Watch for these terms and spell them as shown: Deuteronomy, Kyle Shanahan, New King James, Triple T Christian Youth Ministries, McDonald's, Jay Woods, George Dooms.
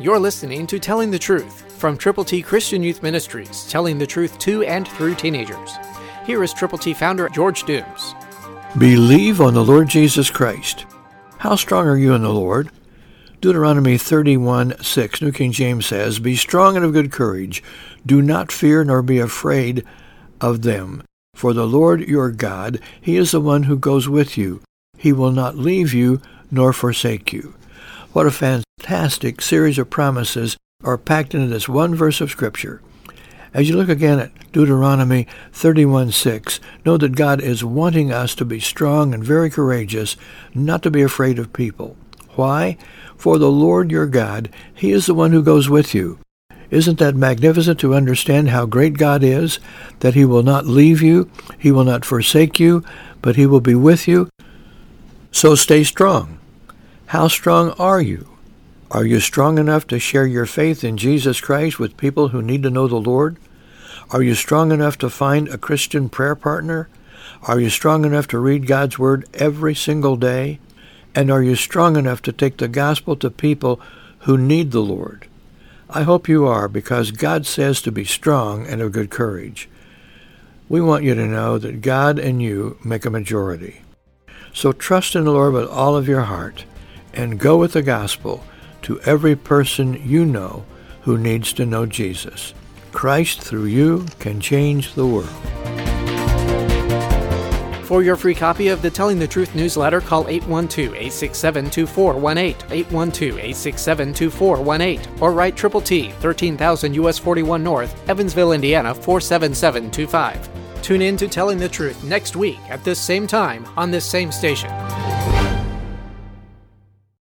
You're listening to Telling the Truth from Triple T Christian Youth Ministries, telling the truth to and through teenagers. Here is Triple T founder George Dooms. Believe on the Lord Jesus Christ. How strong are you in the Lord? Deuteronomy 31:6, New King James says, "Be strong and of good courage. Do not fear nor be afraid of them. For the Lord your God, He is the one who goes with you. He will not leave you nor forsake you." What a fantastic series of promises are packed into this one verse of Scripture. As you look again at Deuteronomy 31:6, know that God is wanting us to be strong and very courageous, not to be afraid of people. Why? For the Lord your God, He is the one who goes with you. Isn't that magnificent to understand how great God is, that He will not leave you, He will not forsake you, but He will be with you? So stay strong. How strong are you? Are you strong enough to share your faith in Jesus Christ with people who need to know the Lord? Are you strong enough to find a Christian prayer partner? Are you strong enough to read God's Word every single day? And are you strong enough to take the gospel to people who need the Lord? I hope you are, because God says to be strong and of good courage. We want you to know that God and you make a majority. So trust in the Lord with all of your heart, and go with the gospel to every person you know who needs to know Jesus. Christ through you can change the world. For your free copy of the Telling the Truth newsletter, call 812-867-2418, 812-867-2418, or write Triple T, 13,000 U.S. 41 North, Evansville, Indiana, 47725. Tune in to Telling the Truth next week at this same time on this same station.